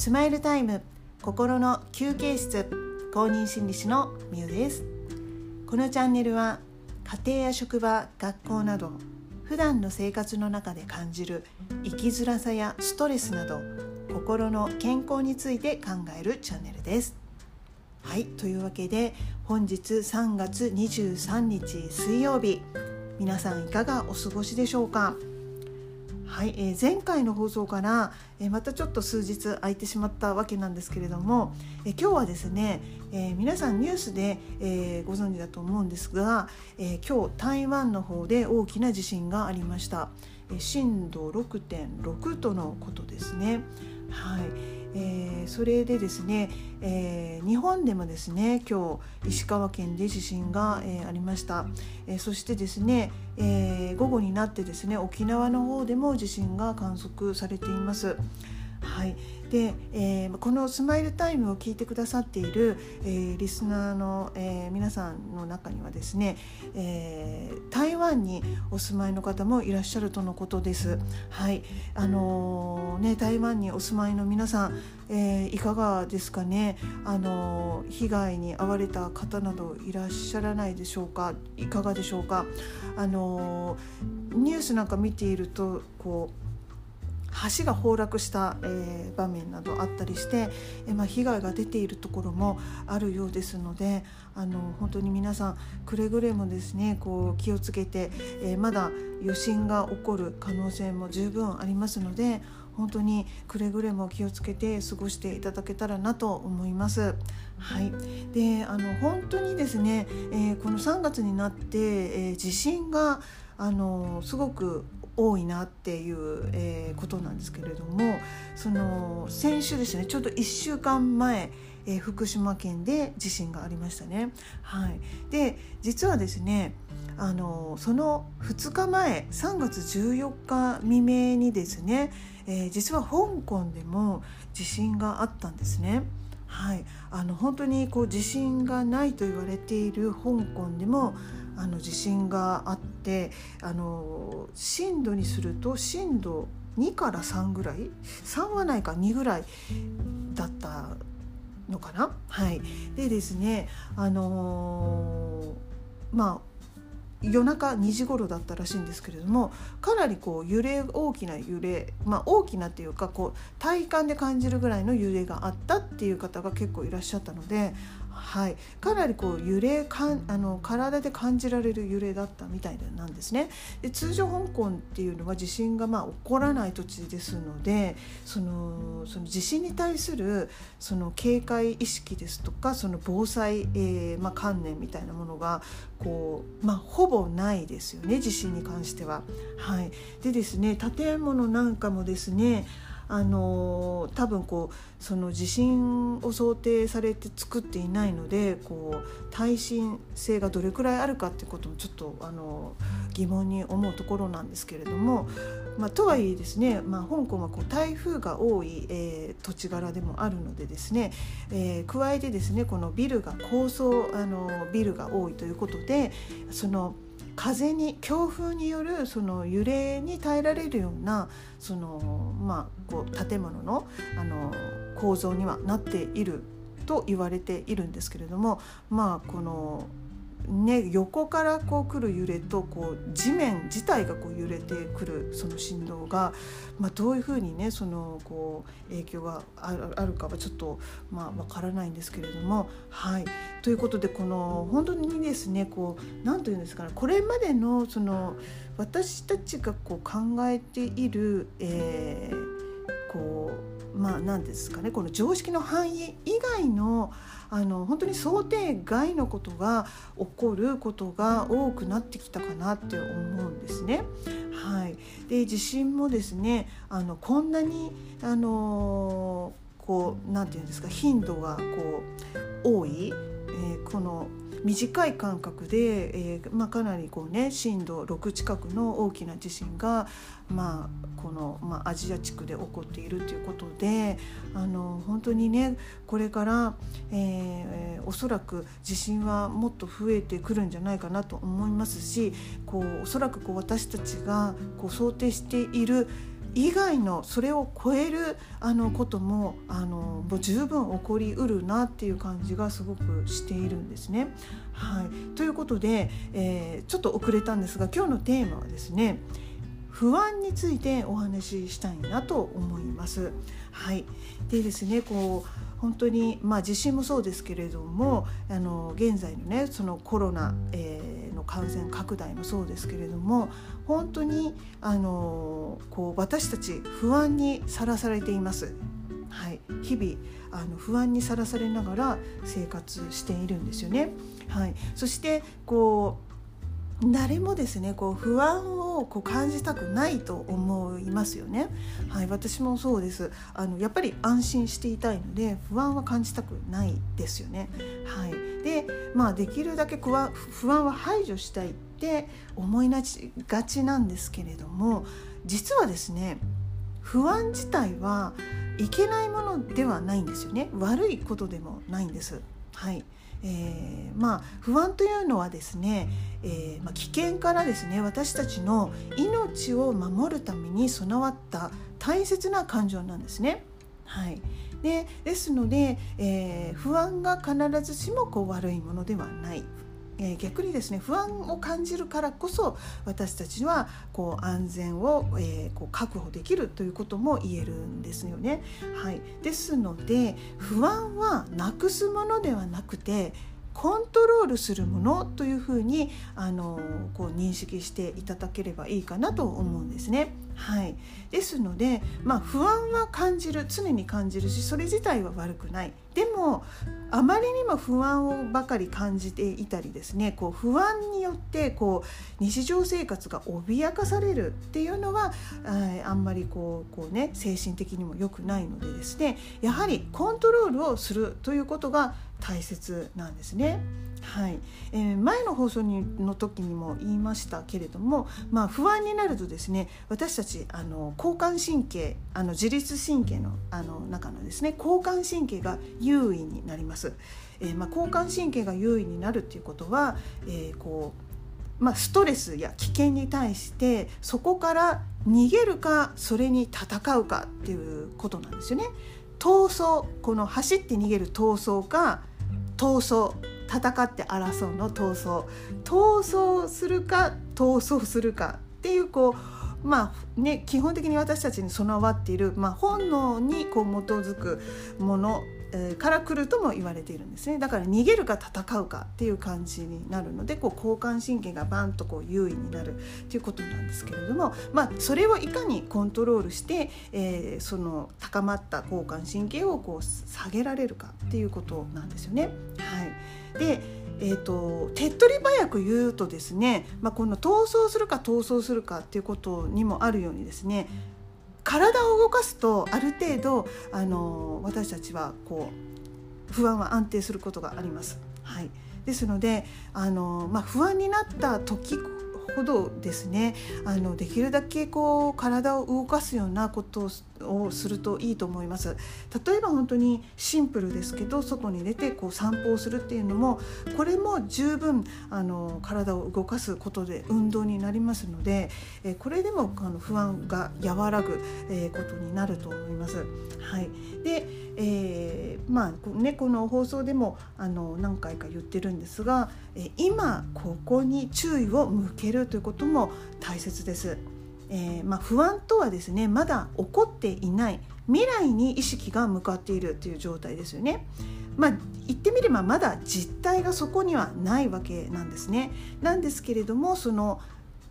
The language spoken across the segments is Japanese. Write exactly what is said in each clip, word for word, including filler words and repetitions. スマイルタイム心の休憩室公認心理師のみゆです。このチャンネルは家庭や職場、学校など普段の生活の中で感じる生きづらさやストレスなど心の健康について考えるチャンネルです。はい、というわけで本日さんがつにじゅうさんにち水曜日、皆さんいかがお過ごしでしょうか。はい、えー、前回の放送から、えー、またちょっと数日空いてしまったわけなんですけれども、えー、今日はですね、えー、皆さんニュースで、えー、ご存知だと思うんですが、えー、今日台湾の方で大きな地震がありました、えー、しんどろくてんろく とのことですね。はい、えー、それでですね、えー、日本でもですね今日石川県で地震が、えー、ありました、えー、そしてですね、えー、午後になってですね沖縄の方でも地震が観測されています。はい、で、えー、このスマイルタイムを聞いてくださっている、えー、リスナーの、えー、皆さんの中にはですね、えー、台湾にお住まいの方もいらっしゃるとのことです。はい、あのーね、台湾にお住まいの皆さん、えー、いかがですかね。あのー、被害に遭われた方などいらっしゃらないでしょうか。いかがでしょうか。あのー、ニュースなんか見ているとこう橋が崩落した、えー、場面などあったりして、えーまあ、被害が出ているところもあるようですので、あの本当に皆さんくれぐれもですねこう気をつけて、えー、まだ余震が起こる可能性も十分ありますので、本当にくれぐれも気をつけて過ごしていただけたらなと思います。はい、であの本当にですね、えー、このさんがつになって、えー、地震があのすごく多いなっていう、えー、ことなんですけれども、その先週ですねちょうどいっしゅうかんまえ、えー、福島県で地震がありましたね。はい、で実はですねあのそのふつかまえさんがつじゅうよっか未明にですね、えー、実は香港でも地震があったんですね。はい、あの本当にこう地震がないと言われている香港でもあの地震があって、あの震度にするとしんどにからさんぐらい、さんはないかにぐらいだったのかな。はい、でですねあのー、まあ夜中にじ頃だったらしいんですけれども、かなりこう揺れ大きな揺れ、まあ、大きなっていうかこう体感で感じるぐらいの揺れがあったっていう方が結構いらっしゃったので、はい、かなりこう揺れかんあの体で感じられる揺れだったみたいなんですね。で通常香港っていうのは地震がまあ起こらない土地ですので、その、その地震に対するその警戒意識ですとかその防災、えーまあ、観念みたいなものがこう、まあ、ほぼないですよね地震に関しては。はい、でですね建物なんかもですねあの多分こうその地震を想定されて作っていないのでこう耐震性がどれくらいあるかってこともちょっとあの疑問に思うところなんですけれども、まあ、とはいえですね、まあ、香港はこう台風が多い、えー、土地柄でもあるのでですね、えー、加えてですねこのビルが高層あのビルが多いということで、その風に強風によるその揺れに耐えられるようなその、まあ、こう建物の、あの構造にはなっていると言われているんですけれども、まあこのね、横からこう来る揺れとこう地面自体がこう揺れてくるその振動が、まあ、どういうふうにねそのこう影響があるかはちょっとまあ分からないんですけれども、はい、ということでこの本当にですねこうなんというんですかね、これまでのその私たちがこう考えている、えー、こうまあ、なんですかねこの常識の範囲以外の、あの本当に想定外のことが起こることが多くなってきたかなって思うんですね。はい、で地震もですねあのこんなにあのこうなんていうんですか頻度がこう多い、えー、この短い間隔で、えーまあ、かなりこう、ね、しんどろく近くの大きな地震が、まあ、この、まあ、アジア地区で起こっているということで、あの本当にねこれから、えー、おそらく地震はもっと増えてくるんじゃないかなと思いますし、こうおそらくこう私たちがこう想定している、以外のそれを超えるあのことも、あのもう十分起こりうるなっていう感じがすごくしているんですね。はい、ということで、えー、ちょっと遅れたんですが、今日のテーマはですね、不安についてお話ししたいなと思います。はい、でですね、こう本当に、まあ、地震もそうですけれども、あの現在のね、そのコロナ、えー感染拡大もそうですけれども、本当にあのこう私たち不安にさらされています。はい、日々あの不安にさらされながら生活しているんですよね。はい、そしてこう誰もですね、こう不安をこう感じたくないと思いますよね。はい、私もそうです。あのやっぱり安心していたいので、不安は感じたくないですよね。はい、で、まあできるだけ不安は排除したいって思いがちなんですけれども、実はですね、不安自体はいけないものではないんですよね。悪いことでもないんです。はい。えーまあ、不安というのはですね、えーまあ、危険からですね、私たちの命を守るために備わった大切な感情なんですね。はい、で、ですので、えー、不安が必ずしもこう悪いものではない。えー、逆にですね、不安を感じるからこそ私たちはこう安全を、えー、こう確保できるということも言えるんですよね。はい、ですので不安はなくすものではなくてコントロールするものというふうにあのこう認識していただければいいかなと思うんですね。はい、ですので、まあ、不安は感じる、常に感じるし、それ自体は悪くない。でもあまりにも不安をばかり感じていたりですね、こう不安によってこう日常生活が脅かされるっていうのはあんまりこう、こうね、精神的にも良くないのでですね、やはりコントロールをするということが大切なんですね。はい、えー、前の放送にの時にも言いましたけれども、まあ、不安になるとですね、私たちあの交感神経、あの自律神経の、あの中のですね、交感神経が優位になります。えーまあ、交感神経が優位になるということは、えーこうまあ、ストレスや危険に対してそこから逃げるかそれに戦うかっていうことなんですよね。逃走、この走って逃げる逃走か、闘争、戦って争うの闘争、闘争するか闘争するかっていうこう、まあね、基本的に私たちに備わっている、まあ、本能にこう基づくものから来るとも言われているんですね。だから逃げるか戦うかっていう感じになるので、こう交感神経がバンとこう優位になるということなんですけれども、まあ、それをいかにコントロールして、えー、その高まった交感神経をこう下げられるかっていうことなんですよね。はい、で、えーと、手っ取り早く言うとですね、まあ、この闘争するか闘争するかっていうことにもあるようにですね、体を動かすとある程度あの私たちはこう不安は安定することがあります。はい、ですのであの、まあ、不安になった時ほどですね、あのできるだけこう体を動かすようなことをするといいと思います。例えば本当にシンプルですけど、外に出てこう散歩をするっていうのも、これも十分あの体を動かすことで運動になりますので、えこれでもあの不安が和らぐ、えー、ことになると思います。はい、で、えー、まあね、この放送でもあの何回か言ってるんですが、今ここに注意を向けるということも大切です。えーまあ、不安とはですね、まだ起こっていない未来に意識が向かっているという状態ですよね。まあ、言ってみればまだ実態がそこにはないわけなんですね。なんですけれども、その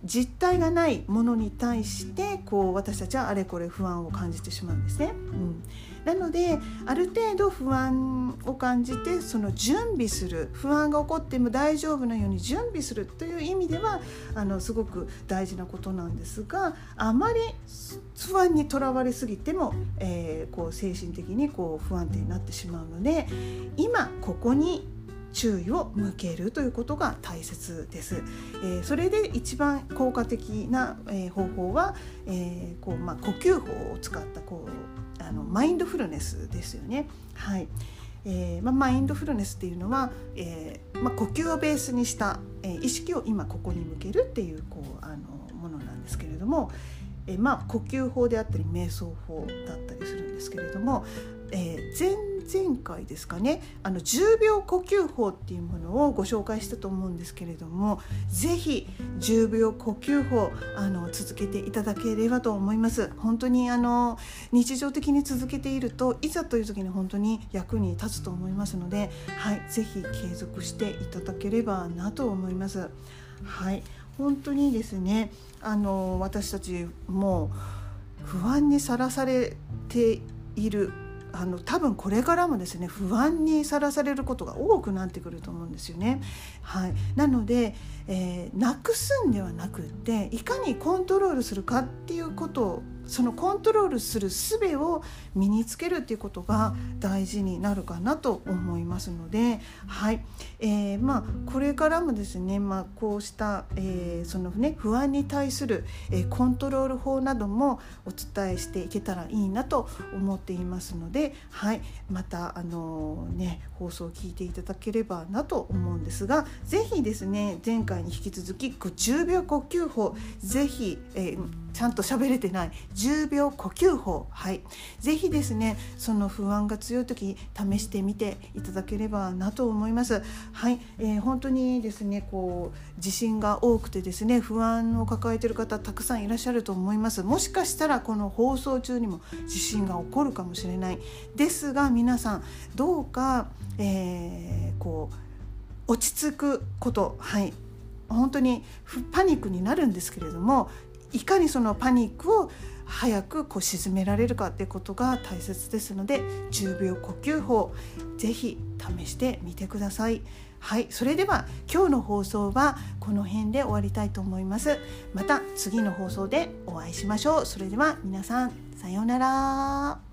実態がないものに対してこう私たちはあれこれ不安を感じてしまうんですね。うん、なのである程度不安を感じて、その準備する、不安が起こっても大丈夫なように準備するという意味ではあのすごく大事なことなんですが、あまり不安にとらわれすぎても、えー、こう精神的にこう不安定になってしまうので、今ここに注意を向けるということが大切です。えー、それで一番効果的な、えー、方法は、えーこうまあ、呼吸法を使ったこうあのマインドフルネスですよね。はい、えーまあ、マインドフルネスっていうのは、えーまあ、呼吸をベースにした、えー、意識を今ここに向けるっていう、こうあのものなんですけれども、えーまあ、呼吸法であったり瞑想法だったりするんですけれども、えー、前々回ですかね、あのじゅうびょう呼吸法っていうものをご紹介したと思うんですけれども、ぜひじゅうびょう呼吸法あの続けていただければと思います。本当にあの日常的に続けていると、いざという時に本当に役に立つと思いますので、はい、ぜひ継続していただければなと思います。はい、本当にですね、あの私たちも不安にさらされている、あの多分これからもですね、不安にさらされることが多くなってくると思うんですよね。はい、なので、えー、なくすんではなくって、いかにコントロールするかっていうことを、そのコントロールする術を身につけるっていうことが大事になるかなと思いますので、はい、えー、まあこれからもですね、まあこうした、えー、そのね不安に対する、えー、コントロール法などもお伝えしていけたらいいなと思っていますので、はい、またあのー、ね放送を聞いていただければなと思うんですが、ぜひですね、前回に引き続きじゅうびょう呼吸法、ぜひ、えー、ちゃんと喋れてないじゅうびょう呼吸法、はい、ぜひですね、その不安が強い時試してみていただければなと思います。はい、えー、本当にですね、こう自信が多くてですね、不安を抱えている方たくさんいらっしゃると思います。もしかしたらこの放送中にも地震が起こるかもしれないですが、皆さんどうか、えー、こう落ち着くこと、はい、本当にパニックになるんですけれども、いかにそのパニックを早くこう沈められるかってことが大切ですので、じゅうびょう呼吸法ぜひ試してみてください。はい、それでは今日の放送はこの辺で終わりたいと思います。また次の放送でお会いしましょう。それでは皆さん、さようなら。